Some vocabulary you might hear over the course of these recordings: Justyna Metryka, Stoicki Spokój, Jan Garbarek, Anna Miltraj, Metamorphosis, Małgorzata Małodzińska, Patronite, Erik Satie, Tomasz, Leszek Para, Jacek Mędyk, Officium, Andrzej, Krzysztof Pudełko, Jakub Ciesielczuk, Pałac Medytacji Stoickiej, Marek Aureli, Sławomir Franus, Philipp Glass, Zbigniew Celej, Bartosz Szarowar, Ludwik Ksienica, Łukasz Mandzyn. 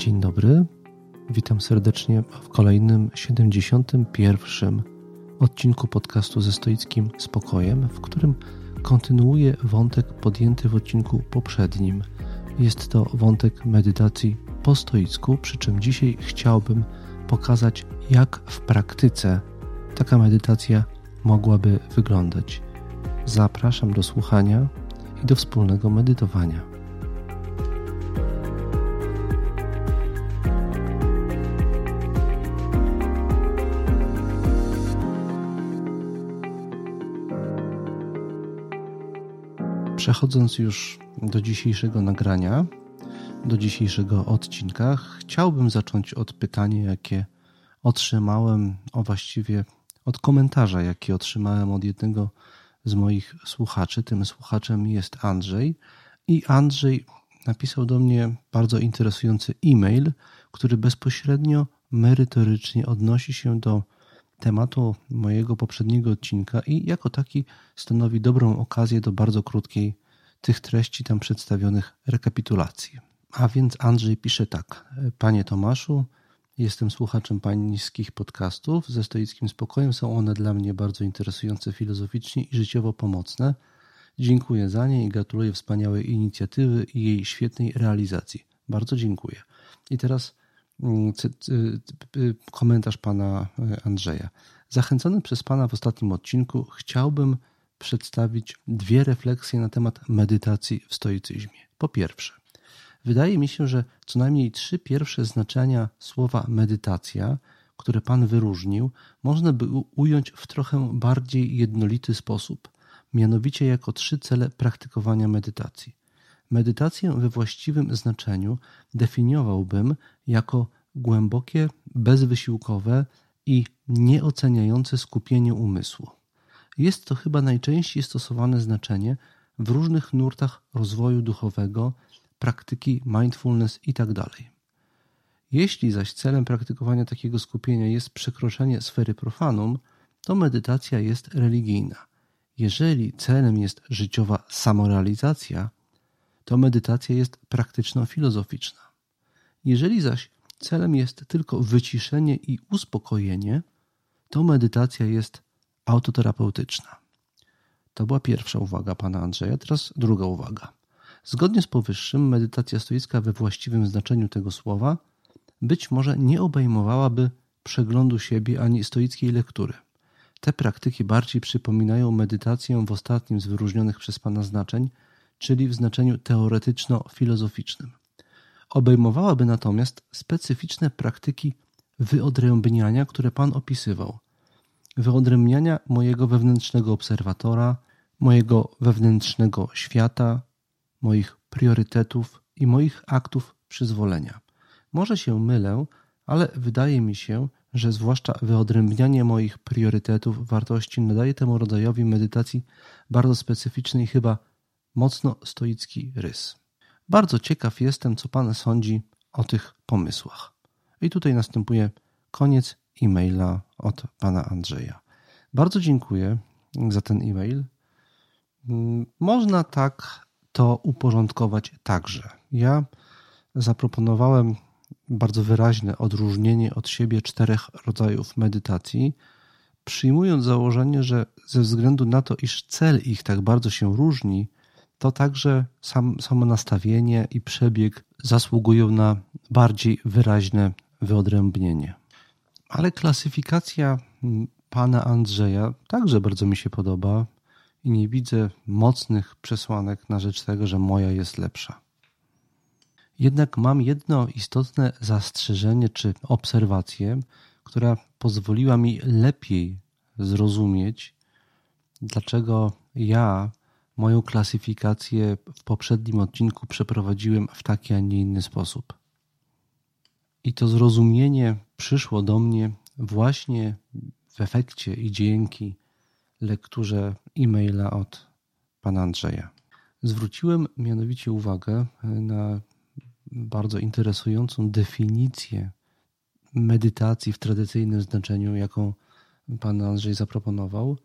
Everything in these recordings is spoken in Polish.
Dzień dobry, witam serdecznie w kolejnym 71. odcinku podcastu ze Stoickim Spokojem, w którym kontynuuję wątek podjęty w odcinku poprzednim. Jest to wątek medytacji po stoicku, przy czym dzisiaj chciałbym pokazać, jak w praktyce taka medytacja mogłaby wyglądać. Zapraszam do słuchania i do wspólnego medytowania. Przechodząc już do dzisiejszego nagrania, do dzisiejszego odcinka, chciałbym zacząć od pytania, jakie otrzymałem, a właściwie od komentarza, jaki otrzymałem od jednego z moich słuchaczy. Tym słuchaczem jest Andrzej i Andrzej napisał do mnie bardzo interesujący e-mail, który bezpośrednio, merytorycznie odnosi się do tematu mojego poprzedniego odcinka i jako taki stanowi dobrą okazję do bardzo krótkiej tych treści tam przedstawionych rekapitulacji. A więc Andrzej pisze tak: Panie Tomaszu, jestem słuchaczem pańskich podcastów ze Stoickim Spokojem. Są one dla mnie bardzo interesujące filozoficznie i życiowo pomocne. Dziękuję za nie i gratuluję wspaniałej inicjatywy i jej świetnej realizacji. Bardzo dziękuję. I teraz komentarz pana Andrzeja. Zachęcony przez pana w ostatnim odcinku chciałbym przedstawić dwie refleksje na temat medytacji w stoicyzmie. Po pierwsze, wydaje mi się, że co najmniej trzy pierwsze znaczenia słowa medytacja, które pan wyróżnił, można by ująć w trochę bardziej jednolity sposób, mianowicie jako trzy cele praktykowania medytacji. Medytację we właściwym znaczeniu definiowałbym jako głębokie, bezwysiłkowe i nieoceniające skupienie umysłu. Jest to chyba najczęściej stosowane znaczenie w różnych nurtach rozwoju duchowego, praktyki mindfulness itd. Jeśli zaś celem praktykowania takiego skupienia jest przekroczenie sfery profanum, to medytacja jest religijna. Jeżeli celem jest życiowa samorealizacja, to medytacja jest praktyczno-filozoficzna. Jeżeli zaś celem jest tylko wyciszenie i uspokojenie, to medytacja jest autoterapeutyczna. To była pierwsza uwaga pana Andrzeja, teraz druga uwaga. Zgodnie z powyższym, medytacja stoicka we właściwym znaczeniu tego słowa być może nie obejmowałaby przeglądu siebie ani stoickiej lektury. Te praktyki bardziej przypominają medytację w ostatnim z wyróżnionych przez pana znaczeń, czyli w znaczeniu teoretyczno-filozoficznym. Obejmowałaby natomiast specyficzne praktyki wyodrębniania, które pan opisywał. Wyodrębniania mojego wewnętrznego obserwatora, mojego wewnętrznego świata, moich priorytetów i moich aktów przyzwolenia. Może się mylę, ale wydaje mi się, że zwłaszcza wyodrębnianie moich priorytetów, wartości nadaje temu rodzajowi medytacji bardzo specyficzny i chyba mocno stoicki rys. Bardzo ciekaw jestem, co pan sądzi o tych pomysłach. I tutaj następuje koniec e-maila od pana Andrzeja. Bardzo dziękuję za ten e-mail. Można tak to uporządkować także. Ja zaproponowałem bardzo wyraźne odróżnienie od siebie czterech rodzajów medytacji, przyjmując założenie, że ze względu na to, iż cel ich tak bardzo się różni, to także samo nastawienie i przebieg zasługują na bardziej wyraźne wyodrębnienie. Ale klasyfikacja pana Andrzeja także bardzo mi się podoba i nie widzę mocnych przesłanek na rzecz tego, że moja jest lepsza. Jednak mam jedno istotne zastrzeżenie czy obserwację, która pozwoliła mi lepiej zrozumieć, dlaczego ja moją klasyfikację w poprzednim odcinku przeprowadziłem w taki, a nie inny sposób. I to zrozumienie przyszło do mnie właśnie w efekcie i dzięki lekturze e-maila od pana Andrzeja. Zwróciłem mianowicie uwagę na bardzo interesującą definicję medytacji w tradycyjnym znaczeniu, jaką pan Andrzej zaproponował,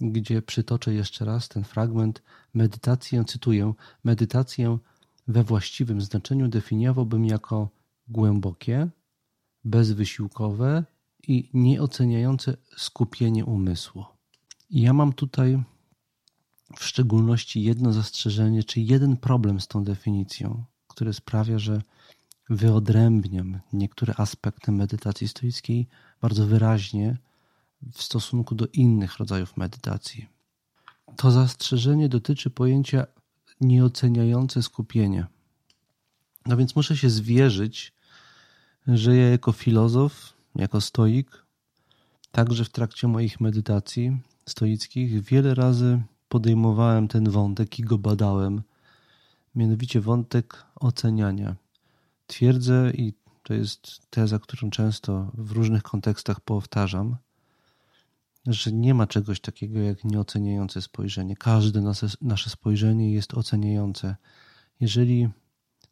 gdzie przytoczę jeszcze raz ten fragment. Medytację, cytuję, medytację we właściwym znaczeniu definiowałbym jako głębokie, bezwysiłkowe i nieoceniające skupienie umysłu. I ja mam tutaj w szczególności jedno zastrzeżenie, czy jeden problem z tą definicją, który sprawia, że wyodrębniam niektóre aspekty medytacji stoickiej bardzo wyraźnie w stosunku do innych rodzajów medytacji. To zastrzeżenie dotyczy pojęcia nieoceniające skupienie. No więc muszę się zwierzyć, że ja jako filozof, jako stoik, także w trakcie moich medytacji stoickich wiele razy podejmowałem ten wątek i go badałem, mianowicie wątek oceniania. Twierdzę, i to jest teza, którą często w różnych kontekstach powtarzam, że nie ma czegoś takiego jak nieoceniające spojrzenie. Każde nasze spojrzenie jest oceniające. Jeżeli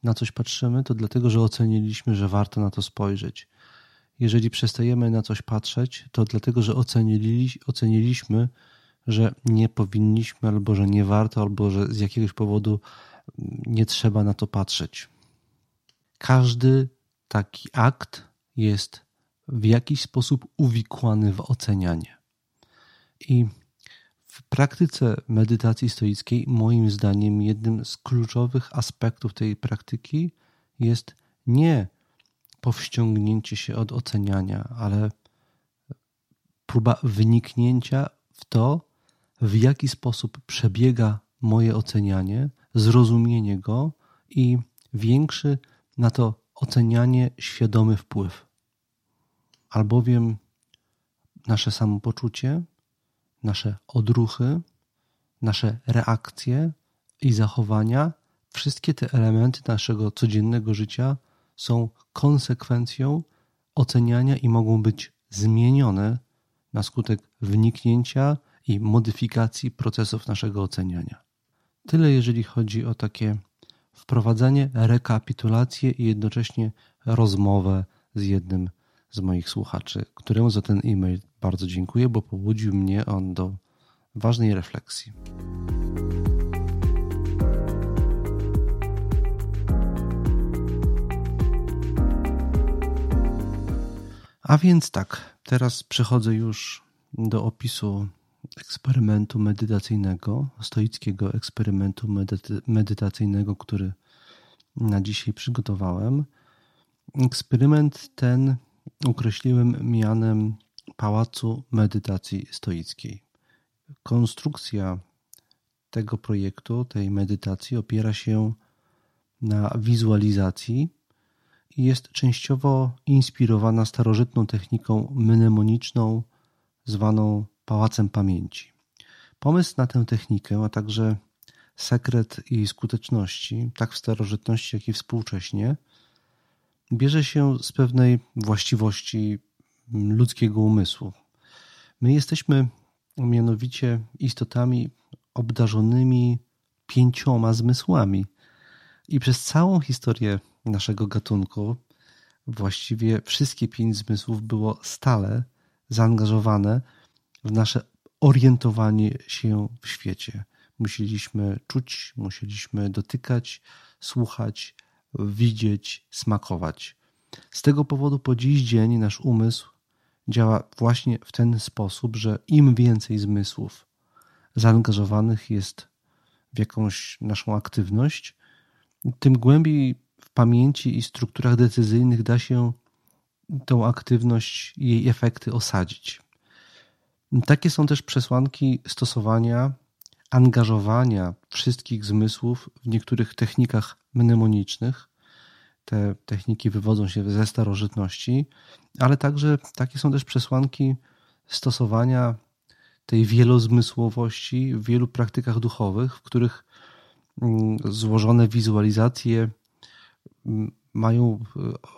na coś patrzymy, to dlatego, że oceniliśmy, że warto na to spojrzeć. Jeżeli przestajemy na coś patrzeć, to dlatego, że oceniliśmy, że nie powinniśmy, albo że nie warto, albo że z jakiegoś powodu nie trzeba na to patrzeć. Każdy taki akt jest w jakiś sposób uwikłany w ocenianie. I w praktyce medytacji stoickiej, moim zdaniem, jednym z kluczowych aspektów tej praktyki jest nie powściągnięcie się od oceniania, ale próba wniknięcia w to, w jaki sposób przebiega moje ocenianie, zrozumienie go i większy na to ocenianie świadomy wpływ. Albowiem nasze samopoczucie, nasze odruchy, nasze reakcje i zachowania, wszystkie te elementy naszego codziennego życia są konsekwencją oceniania i mogą być zmienione na skutek wniknięcia i modyfikacji procesów naszego oceniania. Tyle jeżeli chodzi o takie wprowadzenie, rekapitulację i jednocześnie rozmowę z jednym z moich słuchaczy, któremu za ten e-mail bardzo dziękuję, bo pobudził mnie on do ważnej refleksji. A więc tak, teraz przechodzę już do opisu eksperymentu medytacyjnego, stoickiego eksperymentu medytacyjnego, który na dzisiaj przygotowałem. Eksperyment ten określiłem mianem Pałacu Medytacji Stoickiej. Konstrukcja tego projektu, tej medytacji opiera się na wizualizacji i jest częściowo inspirowana starożytną techniką mnemoniczną zwaną Pałacem Pamięci. Pomysł na tę technikę, a także sekret jej skuteczności, tak w starożytności, jak i współcześnie, bierze się z pewnej właściwości ludzkiego umysłu. My jesteśmy mianowicie istotami obdarzonymi 5 zmysłami i przez całą historię naszego gatunku właściwie wszystkie 5 zmysłów było stale zaangażowane w nasze orientowanie się w świecie. Musieliśmy czuć, musieliśmy dotykać, słuchać, widzieć, smakować. Z tego powodu po dziś dzień nasz umysł działa właśnie w ten sposób, że im więcej zmysłów zaangażowanych jest w jakąś naszą aktywność, tym głębiej w pamięci i strukturach decyzyjnych da się tą aktywność i jej efekty osadzić. Takie są też przesłanki stosowania, angażowania wszystkich zmysłów w niektórych technikach mnemonicznych. Te techniki wywodzą się ze starożytności, ale także takie są też przesłanki stosowania tej wielozmysłowości w wielu praktykach duchowych, w których złożone wizualizacje mają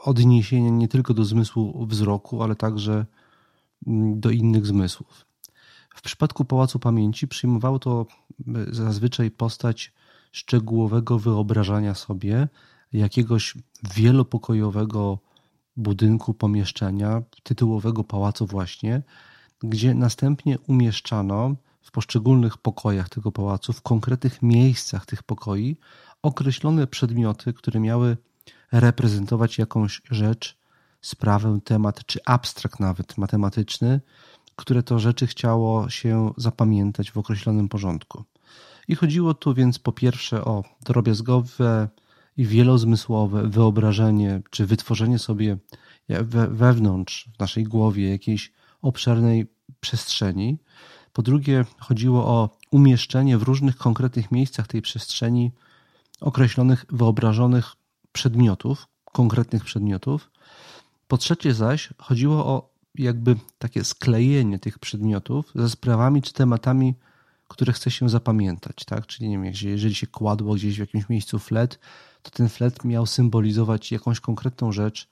odniesienie nie tylko do zmysłu wzroku, ale także do innych zmysłów. W przypadku Pałacu Pamięci przyjmowało to zazwyczaj postać szczegółowego wyobrażania sobie jakiegoś wielopokojowego budynku, pomieszczenia, tytułowego pałacu właśnie, gdzie następnie umieszczano w poszczególnych pokojach tego pałacu, w konkretnych miejscach tych pokoi, określone przedmioty, które miały reprezentować jakąś rzecz, sprawę, temat, czy abstrakt nawet matematyczny, które to rzeczy chciało się zapamiętać w określonym porządku. I chodziło tu więc po pierwsze o drobiazgowe i wielozmysłowe wyobrażenie, czy wytworzenie sobie wewnątrz w naszej głowie jakiejś obszernej przestrzeni. Po drugie chodziło o umieszczenie w różnych konkretnych miejscach tej przestrzeni określonych, wyobrażonych przedmiotów, konkretnych przedmiotów. Po trzecie zaś chodziło o jakby takie sklejenie tych przedmiotów ze sprawami czy tematami, które chce się zapamiętać, tak? Czyli nie wiem, jeżeli się kładło gdzieś w jakimś miejscu flet, to ten flet miał symbolizować jakąś konkretną rzecz,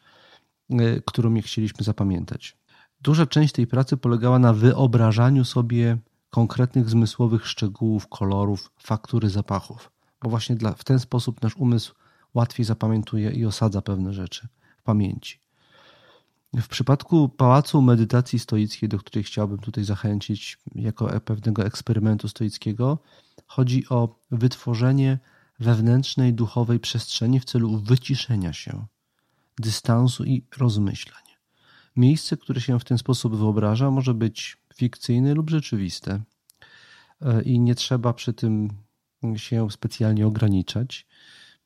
którą chcieliśmy zapamiętać. Duża część tej pracy polegała na wyobrażaniu sobie konkretnych zmysłowych szczegółów, kolorów, faktury, zapachów, bo właśnie w ten sposób nasz umysł łatwiej zapamiętuje i osadza pewne rzeczy w pamięci. W przypadku Pałacu Medytacji Stoickiej, do której chciałbym tutaj zachęcić jako pewnego eksperymentu stoickiego, chodzi o wytworzenie wewnętrznej, duchowej przestrzeni w celu wyciszenia się, dystansu i rozmyślań. Miejsce, które się w ten sposób wyobraża, może być fikcyjne lub rzeczywiste i nie trzeba przy tym się specjalnie ograniczać.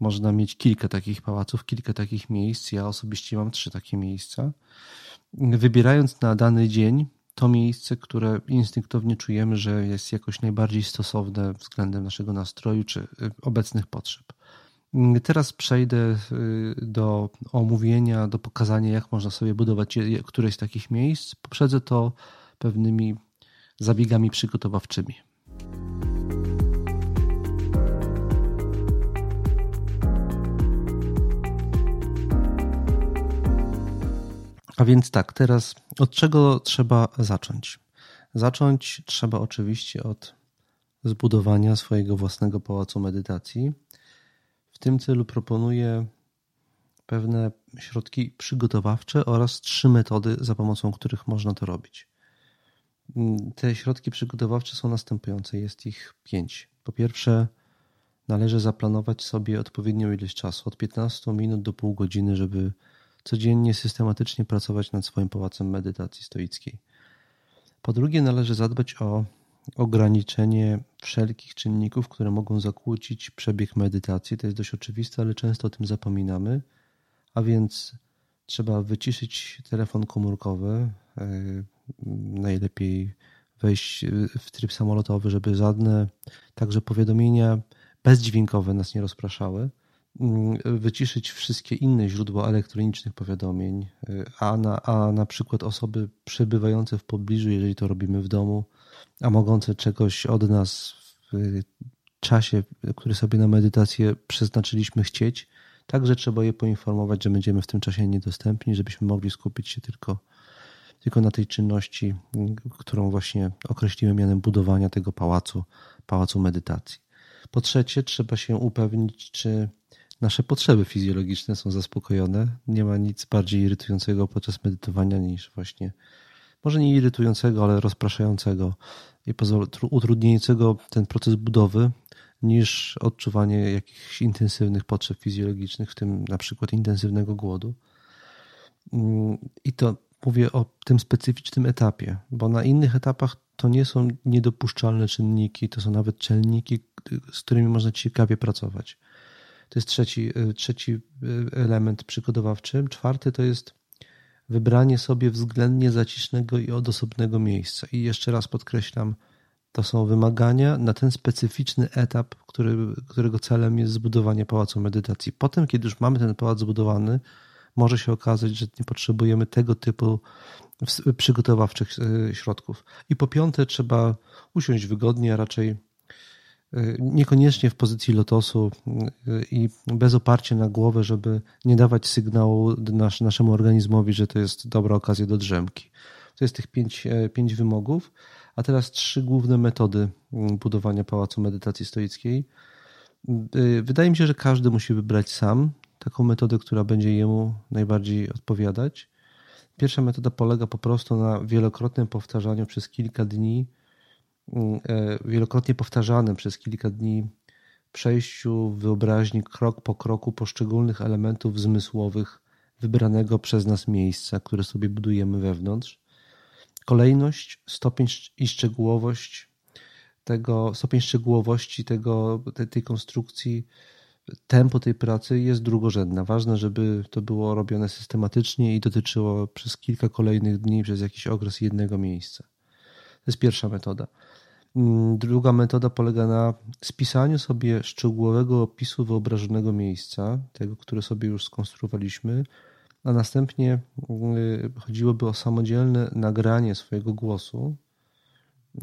Można mieć kilka takich pałaców, kilka takich miejsc. Ja osobiście mam 3 takie miejsca. Wybierając na dany dzień to miejsce, które instynktownie czujemy, że jest jakoś najbardziej stosowne względem naszego nastroju czy obecnych potrzeb. Teraz przejdę do omówienia, do pokazania, jak można sobie budować któreś z takich miejsc. Poprzedzę to pewnymi zabiegami przygotowawczymi. A więc tak, teraz od czego trzeba zacząć? Zacząć trzeba oczywiście od zbudowania swojego własnego pałacu medytacji. W tym celu proponuję pewne środki przygotowawcze oraz 3 metody, za pomocą których można to robić. Te środki przygotowawcze są następujące, jest ich 5. Po pierwsze, należy zaplanować sobie odpowiednią ilość czasu, od 15 minut do pół godziny, żeby codziennie systematycznie pracować nad swoim pałacem medytacji stoickiej. Po drugie, należy zadbać o ograniczenie wszelkich czynników, które mogą zakłócić przebieg medytacji. To jest dość oczywiste, ale często o tym zapominamy. A więc trzeba wyciszyć telefon komórkowy, najlepiej wejść w tryb samolotowy, żeby żadne także powiadomienia bezdźwiękowe nas nie rozpraszały. Wyciszyć wszystkie inne źródła elektronicznych powiadomień, a na przykład osoby przebywające w pobliżu, jeżeli to robimy w domu, a mogące czegoś od nas w czasie, który sobie na medytację przeznaczyliśmy chcieć, także trzeba je poinformować, że będziemy w tym czasie niedostępni, żebyśmy mogli skupić się tylko na tej czynności, którą właśnie określiłem mianem budowania tego pałacu medytacji. Po trzecie, trzeba się upewnić, czy nasze potrzeby fizjologiczne są zaspokojone. Nie ma nic bardziej irytującego podczas medytowania niż właśnie, może nie irytującego, ale rozpraszającego i utrudniającego ten proces budowy niż odczuwanie jakichś intensywnych potrzeb fizjologicznych, w tym na przykład intensywnego głodu. I to mówię o tym specyficznym etapie, bo na innych etapach to nie są niedopuszczalne czynniki, to są nawet czynniki, z którymi można ciekawie pracować. To jest trzeci element przygotowawczy. Czwarty to jest wybranie sobie względnie zacisznego i odosobnego miejsca. I jeszcze raz podkreślam, to są wymagania na ten specyficzny etap, którego celem jest zbudowanie pałacu medytacji. Potem, kiedy już mamy ten pałac zbudowany, może się okazać, że nie potrzebujemy tego typu przygotowawczych środków. I po piąte, trzeba usiąść wygodnie, a raczej niekoniecznie w pozycji lotosu i bez oparcia na głowę, żeby nie dawać sygnału naszemu organizmowi, że to jest dobra okazja do drzemki. To jest tych 5 wymogów, a teraz 3 główne metody budowania pałacu medytacji stoickiej. Wydaje mi się, że każdy musi wybrać sam taką metodę, która będzie jemu najbardziej odpowiadać. Pierwsza metoda polega po prostu na wielokrotnie powtarzanym przez kilka dni przejściu w wyobraźni krok po kroku poszczególnych elementów zmysłowych wybranego przez nas miejsca, które sobie budujemy wewnątrz. Kolejność, stopień szczegółowości tej konstrukcji, tempo tej pracy jest drugorzędna. Ważne, żeby to było robione systematycznie i dotyczyło przez kilka kolejnych dni, przez jakiś okres jednego miejsca. To jest pierwsza metoda. Druga metoda polega na spisaniu sobie szczegółowego opisu wyobrażonego miejsca, tego, które sobie już skonstruowaliśmy, a następnie chodziłoby o samodzielne nagranie swojego głosu,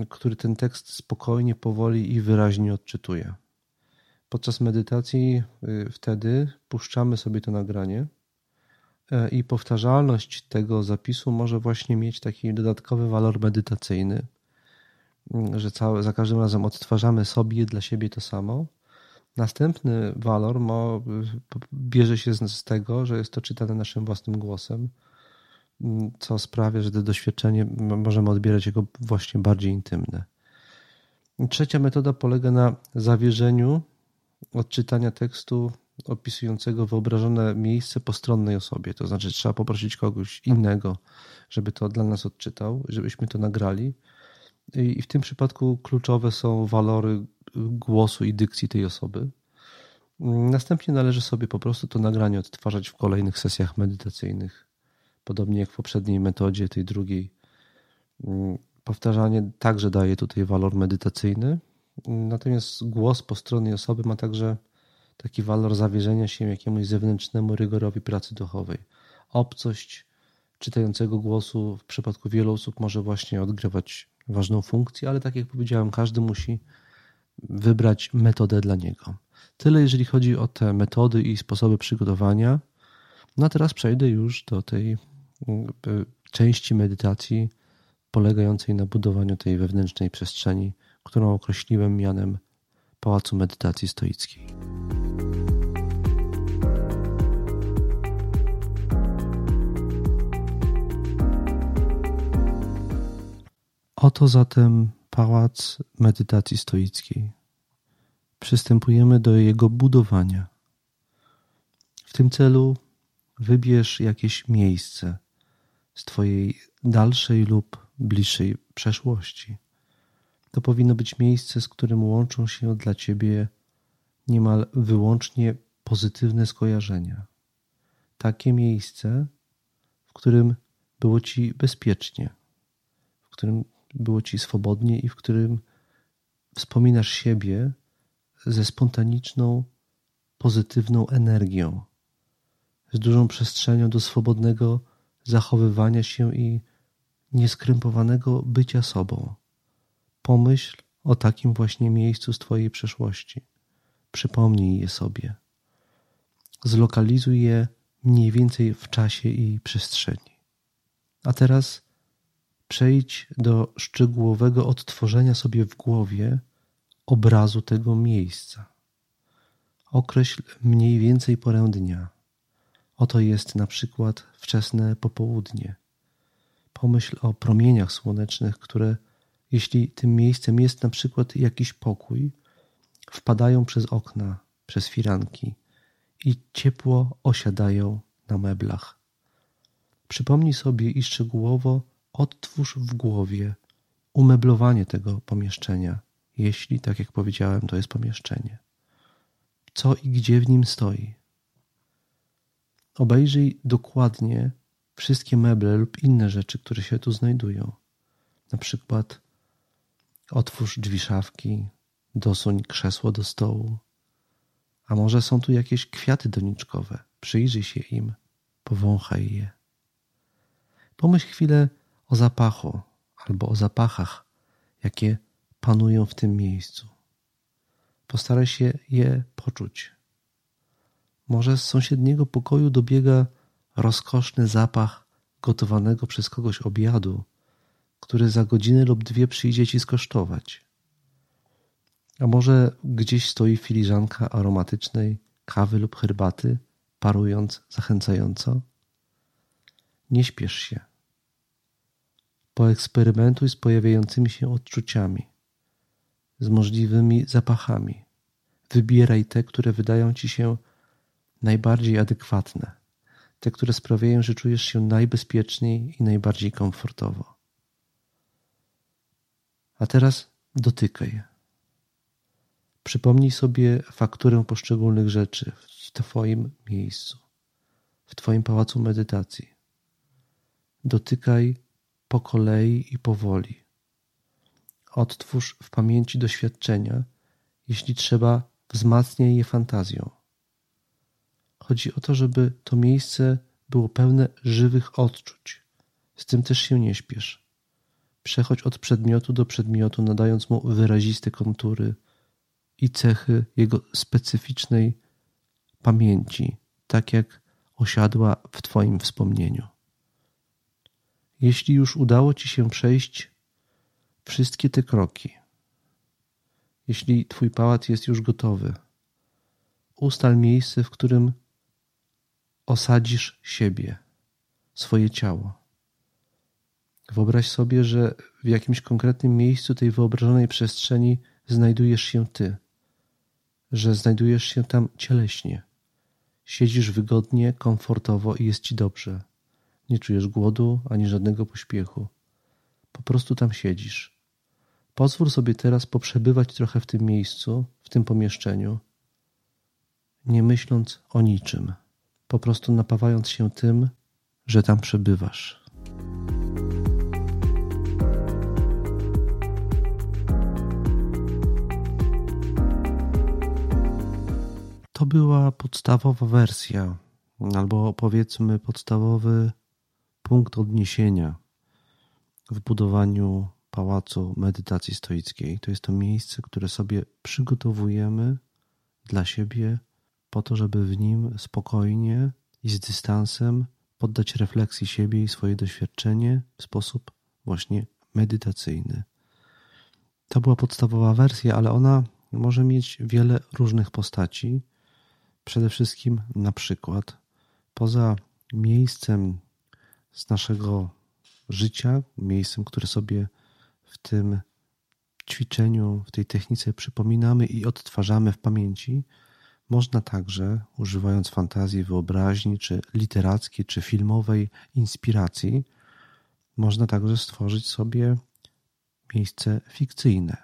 który ten tekst spokojnie, powoli i wyraźnie odczytuje. Podczas medytacji wtedy puszczamy sobie to nagranie i powtarzalność tego zapisu może właśnie mieć taki dodatkowy walor medytacyjny, że za każdym razem odtwarzamy sobie dla siebie to samo. Następny walor bierze się z tego, że jest to czytane naszym własnym głosem, co sprawia, że to doświadczenie możemy odbierać jako właśnie bardziej intymne. Trzecia metoda polega na zawierzeniu odczytania tekstu opisującego wyobrażone miejsce postronnej osobie. To znaczy trzeba poprosić kogoś innego, żeby to dla nas odczytał, żebyśmy to nagrali. I w tym przypadku kluczowe są walory głosu i dykcji tej osoby. Następnie należy sobie po prostu to nagranie odtwarzać w kolejnych sesjach medytacyjnych. Podobnie jak w poprzedniej metodzie, tej drugiej. Powtarzanie także daje tutaj walor medytacyjny. Natomiast głos postronnej osoby ma także taki walor zawierzenia się jakiemuś zewnętrznemu rygorowi pracy duchowej. Obcość czytającego głosu w przypadku wielu osób może właśnie odgrywać ważną funkcję, ale tak jak powiedziałem, każdy musi wybrać metodę dla niego. Tyle jeżeli chodzi o te metody i sposoby przygotowania. No a teraz przejdę już do tej części medytacji polegającej na budowaniu tej wewnętrznej przestrzeni, którą określiłem mianem Pałacu Medytacji Stoickiej. Oto zatem Pałac Medytacji Stoickiej. Przystępujemy do jego budowania. W tym celu wybierz jakieś miejsce z twojej dalszej lub bliższej przeszłości. To powinno być miejsce, z którym łączą się dla ciebie niemal wyłącznie pozytywne skojarzenia. Takie miejsce, w którym było ci bezpiecznie, w którym było ci swobodnie i w którym wspominasz siebie ze spontaniczną, pozytywną energią, z dużą przestrzenią do swobodnego zachowywania się i nieskrępowanego bycia sobą. Pomyśl o takim właśnie miejscu z twojej przeszłości. Przypomnij je sobie. Zlokalizuj je mniej więcej w czasie i przestrzeni. A teraz przejdź do szczegółowego odtworzenia sobie w głowie obrazu tego miejsca. Określ mniej więcej porę dnia. Oto jest na przykład wczesne popołudnie. Pomyśl o promieniach słonecznych, które, jeśli tym miejscem jest na przykład jakiś pokój, wpadają przez okna, przez firanki i ciepło osiadają na meblach. Przypomnij sobie i szczegółowo odtwórz w głowie umeblowanie tego pomieszczenia, jeśli, tak jak powiedziałem, to jest pomieszczenie. Co i gdzie w nim stoi? Obejrzyj dokładnie wszystkie meble lub inne rzeczy, które się tu znajdują. Na przykład otwórz drzwi szafki, dosuń krzesło do stołu. A może są tu jakieś kwiaty doniczkowe? Przyjrzyj się im, powąchaj je. Pomyśl chwilę o zapachu albo o zapachach, jakie panują w tym miejscu. Postaraj się je poczuć. Może z sąsiedniego pokoju dobiega rozkoszny zapach gotowanego przez kogoś obiadu, który za godzinę lub dwie przyjdzie ci skosztować. A może gdzieś stoi filiżanka aromatycznej kawy lub herbaty, parując zachęcająco? Nie śpiesz się. Poeksperymentuj z pojawiającymi się odczuciami, z możliwymi zapachami, Wybieraj te, które wydają ci się najbardziej adekwatne. Te, które sprawiają, że czujesz się najbezpieczniej i najbardziej komfortowo. A teraz dotykaj. Przypomnij sobie fakturę poszczególnych rzeczy w twoim miejscu, w twoim pałacu medytacji. Dotykaj po kolei i powoli. Odtwórz w pamięci doświadczenia, jeśli trzeba, wzmacniaj je fantazją. Chodzi o to, żeby to miejsce było pełne żywych odczuć. Z tym też się nie śpiesz. Przechodź od przedmiotu do przedmiotu, nadając mu wyraziste kontury i cechy jego specyficznej pamięci, tak jak osiadła w twoim wspomnieniu. Jeśli już udało ci się przejść wszystkie te kroki, jeśli twój pałac jest już gotowy, ustal miejsce, w którym osadzisz siebie, swoje ciało. Wyobraź sobie, że w jakimś konkretnym miejscu tej wyobrażonej przestrzeni znajdujesz się ty, że znajdujesz się tam cieleśnie. Siedzisz wygodnie, komfortowo i jest ci dobrze. Nie czujesz głodu ani żadnego pośpiechu. Po prostu tam siedzisz. Pozwól sobie teraz poprzebywać trochę w tym miejscu, w tym pomieszczeniu, nie myśląc o niczym, po prostu napawając się tym, że tam przebywasz. To była podstawowa wersja, albo powiedzmy podstawowy punkt odniesienia w budowaniu Pałacu Medytacji Stoickiej. To jest to miejsce, które sobie przygotowujemy dla siebie po to, żeby w nim spokojnie i z dystansem poddać refleksji siebie i swoje doświadczenie w sposób właśnie medytacyjny. To była podstawowa wersja, ale ona może mieć wiele różnych postaci. Przede wszystkim na przykład poza miejscem z naszego życia, miejscem, które sobie w tym ćwiczeniu, w tej technice przypominamy i odtwarzamy w pamięci, można także, używając fantazji, wyobraźni, czy literackiej, czy filmowej inspiracji, można także stworzyć sobie miejsce fikcyjne.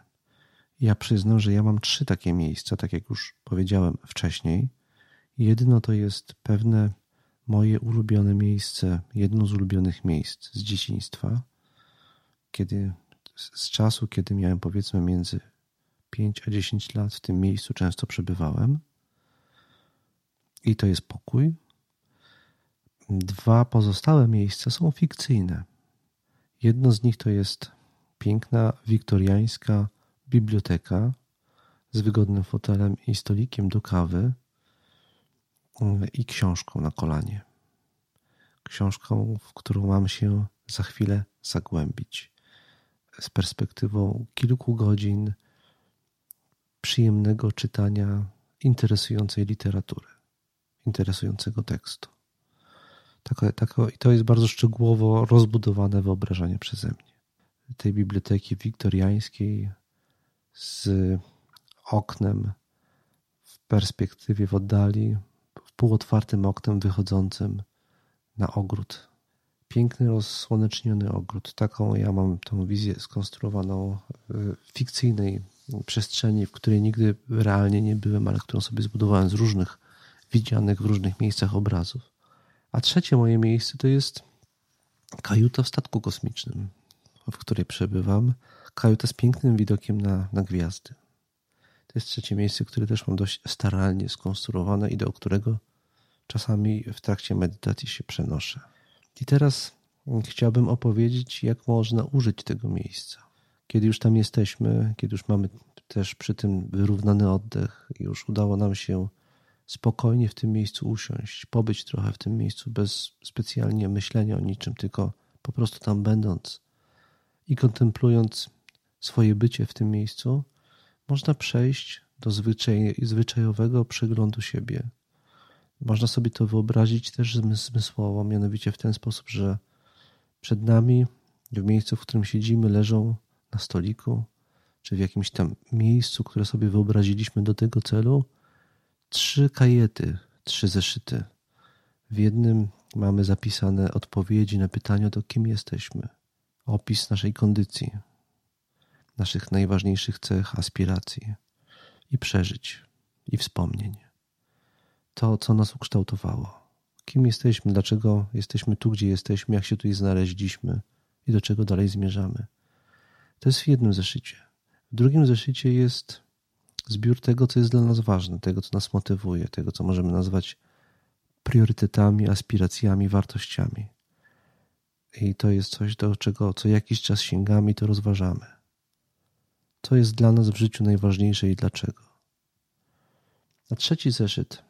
Ja przyznam, że ja mam 3 takie miejsca, tak jak już powiedziałem wcześniej. Jedno to jest pewne moje ulubione miejsce, jedno z ulubionych miejsc z dzieciństwa, z czasu, kiedy miałem powiedzmy między 5 a 10 lat, w tym miejscu często przebywałem. I to jest pokój. 2 pozostałe miejsca są fikcyjne. Jedno z nich to jest piękna, wiktoriańska biblioteka z wygodnym fotelem i stolikiem do kawy i książką na kolanie. Książką, w którą mam się za chwilę zagłębić. Z perspektywą kilku godzin przyjemnego czytania interesującej literatury, interesującego tekstu. I to jest bardzo szczegółowo rozbudowane wyobrażenie przeze mnie. Tej biblioteki wiktoriańskiej z oknem w perspektywie w oddali, półotwartym oknem wychodzącym na ogród. Piękny, rozsłoneczniony ogród. Taką ja mam tą wizję skonstruowaną w fikcyjnej przestrzeni, w której nigdy realnie nie byłem, ale którą sobie zbudowałem z różnych widzianych w różnych miejscach obrazów. A 3 moje miejsce to jest kajuta w statku kosmicznym, w której przebywam. Kajuta z pięknym widokiem na gwiazdy. To jest 3 miejsce, które też mam dość starannie skonstruowane i do którego czasami w trakcie medytacji się przenoszę. I teraz chciałbym opowiedzieć, jak można użyć tego miejsca. Kiedy już tam jesteśmy, kiedy już mamy też przy tym wyrównany oddech i już udało nam się spokojnie w tym miejscu usiąść, pobyć trochę w tym miejscu bez specjalnie myślenia o niczym, tylko po prostu tam będąc i kontemplując swoje bycie w tym miejscu, można przejść do zwyczajowego przeglądu siebie. Można sobie to wyobrazić też zmysłowo, mianowicie w ten sposób, że przed nami w miejscu, w którym siedzimy, leżą na stoliku czy w jakimś tam miejscu, które sobie wyobraziliśmy do tego celu, 3 kajety, 3 zeszyty. W jednym mamy zapisane odpowiedzi na pytania, to kim jesteśmy, opis naszej kondycji, naszych najważniejszych cech, aspiracji i przeżyć, i wspomnień. To, co nas ukształtowało. Kim jesteśmy, dlaczego jesteśmy tu, gdzie jesteśmy, jak się tutaj znaleźliśmy i do czego dalej zmierzamy. To jest w jednym zeszycie. W drugim zeszycie jest zbiór tego, co jest dla nas ważne, tego, co nas motywuje, tego, co możemy nazwać priorytetami, aspiracjami, wartościami. I to jest coś, do czego co jakiś czas sięgamy i to rozważamy. Co jest dla nas w życiu najważniejsze i dlaczego. A 3. zeszyt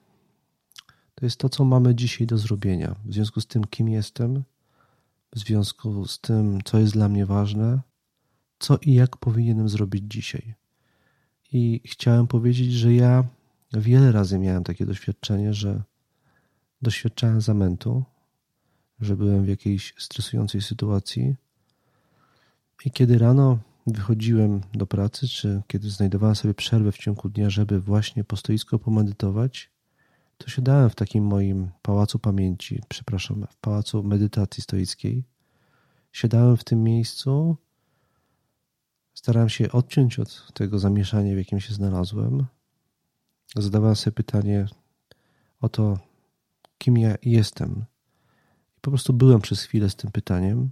to jest to, co mamy dzisiaj do zrobienia. W związku z tym, kim jestem, w związku z tym, co jest dla mnie ważne, co i jak powinienem zrobić dzisiaj. I chciałem powiedzieć, że ja wiele razy miałem takie doświadczenie, że doświadczałem zamętu, że byłem w jakiejś stresującej sytuacji i kiedy rano wychodziłem do pracy, czy kiedy znajdowałem sobie przerwę w ciągu dnia, żeby właśnie po stoicku pomedytować, to siadałem w takim moim pałacu pamięci, przepraszam, w Pałacu Medytacji Stoickiej. Siadałem w tym miejscu, starałem się odciąć od tego zamieszania, w jakim się znalazłem. Zadawałem sobie pytanie o to, kim ja jestem. I po prostu byłem przez chwilę z tym pytaniem.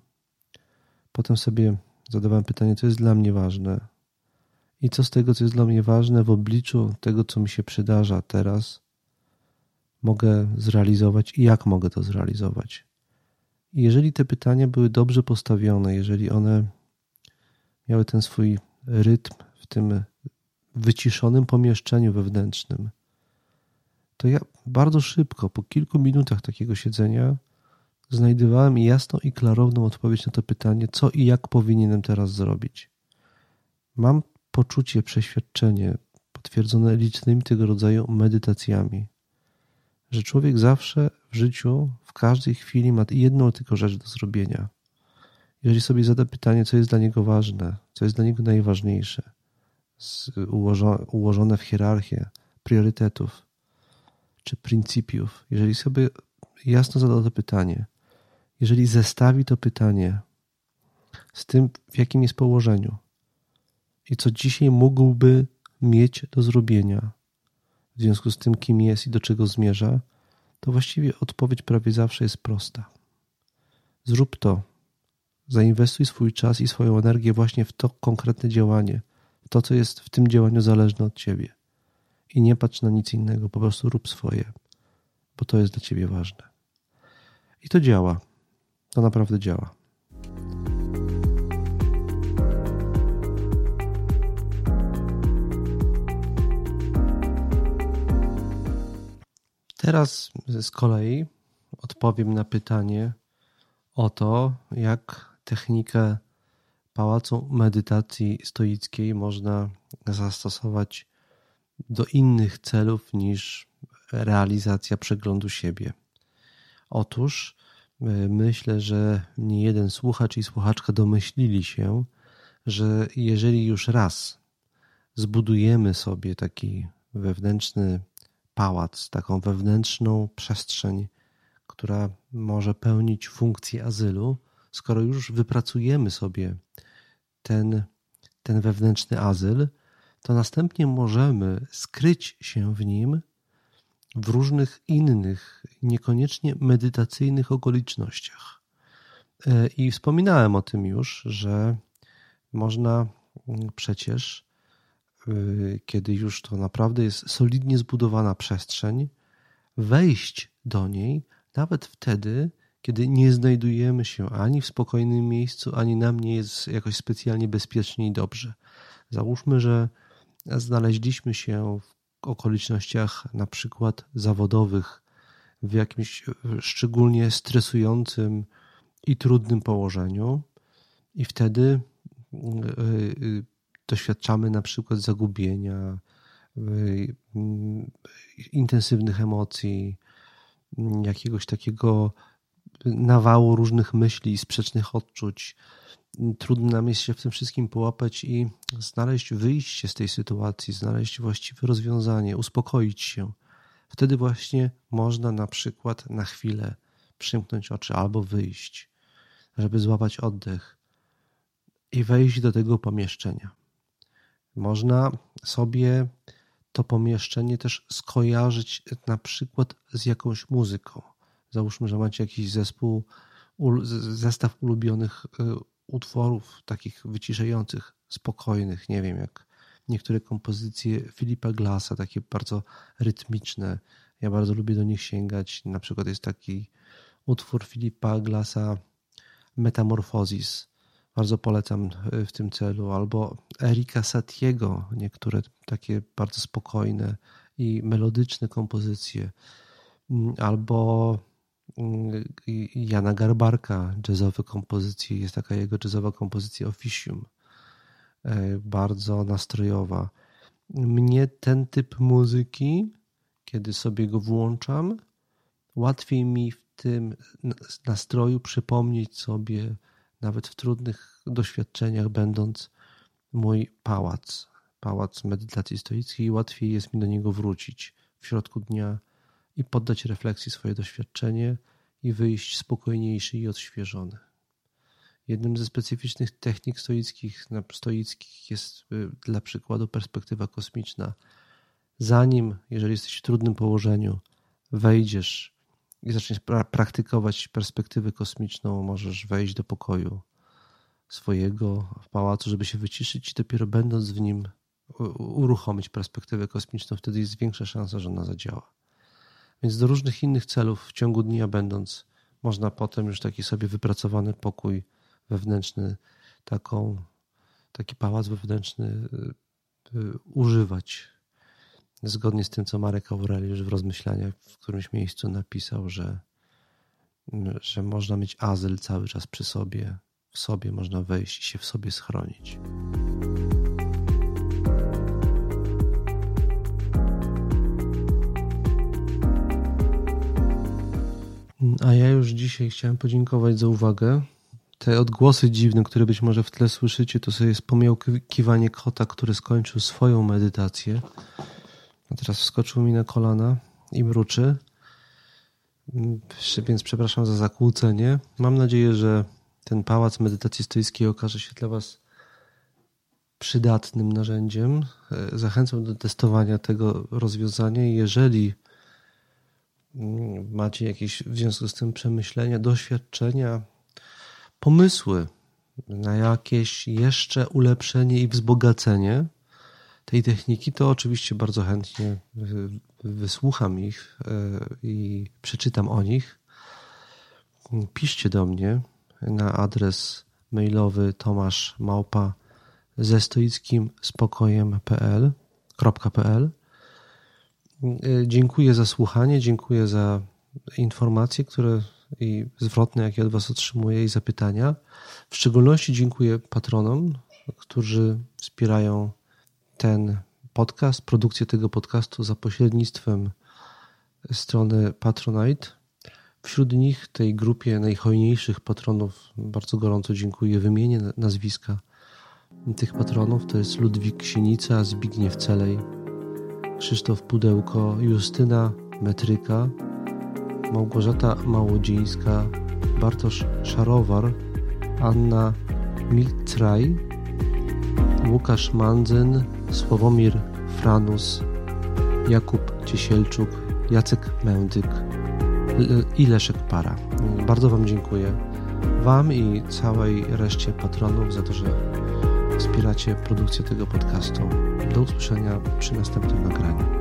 Potem sobie zadawałem pytanie, co jest dla mnie ważne i co z tego, co jest dla mnie ważne w obliczu tego, co mi się przydarza teraz, mogę zrealizować i jak mogę to zrealizować. I jeżeli te pytania były dobrze postawione, jeżeli one miały ten swój rytm w tym wyciszonym pomieszczeniu wewnętrznym, to ja bardzo szybko, po kilku minutach takiego siedzenia, znajdowałem jasną i klarowną odpowiedź na to pytanie, co i jak powinienem teraz zrobić. Mam poczucie, przeświadczenie potwierdzone licznymi tego rodzaju medytacjami, że człowiek zawsze w życiu, w każdej chwili ma jedną tylko rzecz do zrobienia. Jeżeli sobie zada pytanie, co jest dla niego ważne, co jest dla niego najważniejsze, ułożone w hierarchię priorytetów czy pryncypiów, jeżeli sobie jasno zada to pytanie, jeżeli zestawi to pytanie z tym, w jakim jest położeniu i co dzisiaj mógłby mieć do zrobienia, w związku z tym, kim jest i do czego zmierza, to właściwie odpowiedź prawie zawsze jest prosta. Zrób to. Zainwestuj swój czas i swoją energię właśnie w to konkretne działanie, w to, co jest w tym działaniu zależne od ciebie. I nie patrz na nic innego, po prostu rób swoje, bo to jest dla ciebie ważne. I to działa. To naprawdę działa. Teraz z kolei odpowiem na pytanie o to, jak technikę Pałacu Medytacji Stoickiej można zastosować do innych celów niż realizacja przeglądu siebie. Otóż myślę, że nie jeden słuchacz i słuchaczka domyślili się, że jeżeli już raz zbudujemy sobie taki wewnętrzny pałac, taką wewnętrzną przestrzeń, która może pełnić funkcję azylu, skoro już wypracujemy sobie ten wewnętrzny azyl, to następnie możemy skryć się w nim w różnych innych, niekoniecznie medytacyjnych okolicznościach. I wspominałem o tym już, że można przecież, kiedy już to naprawdę jest solidnie zbudowana przestrzeń, wejść do niej nawet wtedy, kiedy nie znajdujemy się ani w spokojnym miejscu, ani nam nie jest jakoś specjalnie bezpiecznie i dobrze. Załóżmy, że znaleźliśmy się w okolicznościach na przykład zawodowych, w jakimś szczególnie stresującym i trudnym położeniu i wtedy doświadczamy na przykład zagubienia, intensywnych emocji, jakiegoś takiego nawału różnych myśli, sprzecznych odczuć. trudno nam jest się w tym wszystkim połapać i znaleźć wyjście z tej sytuacji, znaleźć właściwe rozwiązanie, uspokoić się. Wtedy właśnie można na przykład na chwilę przymknąć oczy albo wyjść, żeby złapać oddech i wejść do tego pomieszczenia. Można sobie to pomieszczenie też skojarzyć na przykład z jakąś muzyką. Załóżmy, że macie jakiś zestaw ulubionych utworów takich wyciszających, spokojnych, nie wiem, jak niektóre kompozycje Philippa Glassa, takie bardzo rytmiczne. Ja bardzo lubię do nich sięgać. Na przykład jest taki utwór Philippa Glassa Metamorphosis. Bardzo polecam w tym celu. Albo Erika Satiego, niektóre takie bardzo spokojne i melodyczne kompozycje. Albo Jana Garbarka, jazzowe kompozycje. Jest taka jego jazzowa kompozycja Officium. Bardzo nastrojowa. Mnie ten typ muzyki, kiedy sobie go włączam, łatwiej mi w tym nastroju przypomnieć sobie nawet w trudnych doświadczeniach będąc mój pałac medytacji stoickiej i łatwiej jest mi do niego wrócić w środku dnia i poddać refleksji swoje doświadczenie i wyjść spokojniejszy i odświeżony. Jednym ze specyficznych technik stoickich jest dla przykładu perspektywa kosmiczna. Zanim, jeżeli jesteś w trudnym położeniu, wejdziesz i zaczniesz praktykować perspektywę kosmiczną, możesz wejść do pokoju swojego w pałacu, żeby się wyciszyć i dopiero będąc w nim uruchomić perspektywę kosmiczną, wtedy jest większa szansa, że ona zadziała. Więc do różnych innych celów w ciągu dnia będąc, można potem już taki sobie wypracowany pokój wewnętrzny, taki pałac wewnętrzny używać. Zgodnie z tym, co Marek Aureli już w rozmyślaniach w którymś miejscu napisał, że można mieć azyl cały czas przy sobie, w sobie można wejść i się w sobie schronić. A ja już dzisiaj chciałem podziękować za uwagę. Te odgłosy dziwne, które być może w tle słyszycie, to sobie jest pomiałkiwanie kota, który skończył swoją medytację. A teraz wskoczył mi na kolana i mruczy. Więc przepraszam za zakłócenie. Mam nadzieję, że ten pałac medytacji stoickiej okaże się dla Was przydatnym narzędziem. Zachęcam do testowania tego rozwiązania. Jeżeli macie jakieś w związku z tym przemyślenia, doświadczenia, pomysły na jakieś jeszcze ulepszenie i wzbogacenie tej techniki, to oczywiście bardzo chętnie wysłucham ich i przeczytam o nich. Piszcie do mnie na adres mailowy tomasz@zestoickim-spokojem.pl. Dziękuję za słuchanie, dziękuję za informacje, które i zwrotne, jakie od Was otrzymuję, i zapytania. W szczególności dziękuję patronom, którzy wspierają ten podcast, produkcję tego podcastu za pośrednictwem strony Patronite. Wśród nich, tej grupie najhojniejszych patronów, bardzo gorąco dziękuję. Wymienię nazwiska tych patronów. To jest Ludwik Ksienica, Zbigniew Celej, Krzysztof Pudełko, Justyna Metryka, Małgorzata Małodzińska, Bartosz Szarowar, Anna Miltraj, Łukasz Mandzyn, Sławomir Franus, Jakub Ciesielczuk, Jacek Mędyk i Leszek Para. Bardzo Wam dziękuję. Wam i całej reszcie patronów za to, że wspieracie produkcję tego podcastu. Do usłyszenia przy następnym nagraniu.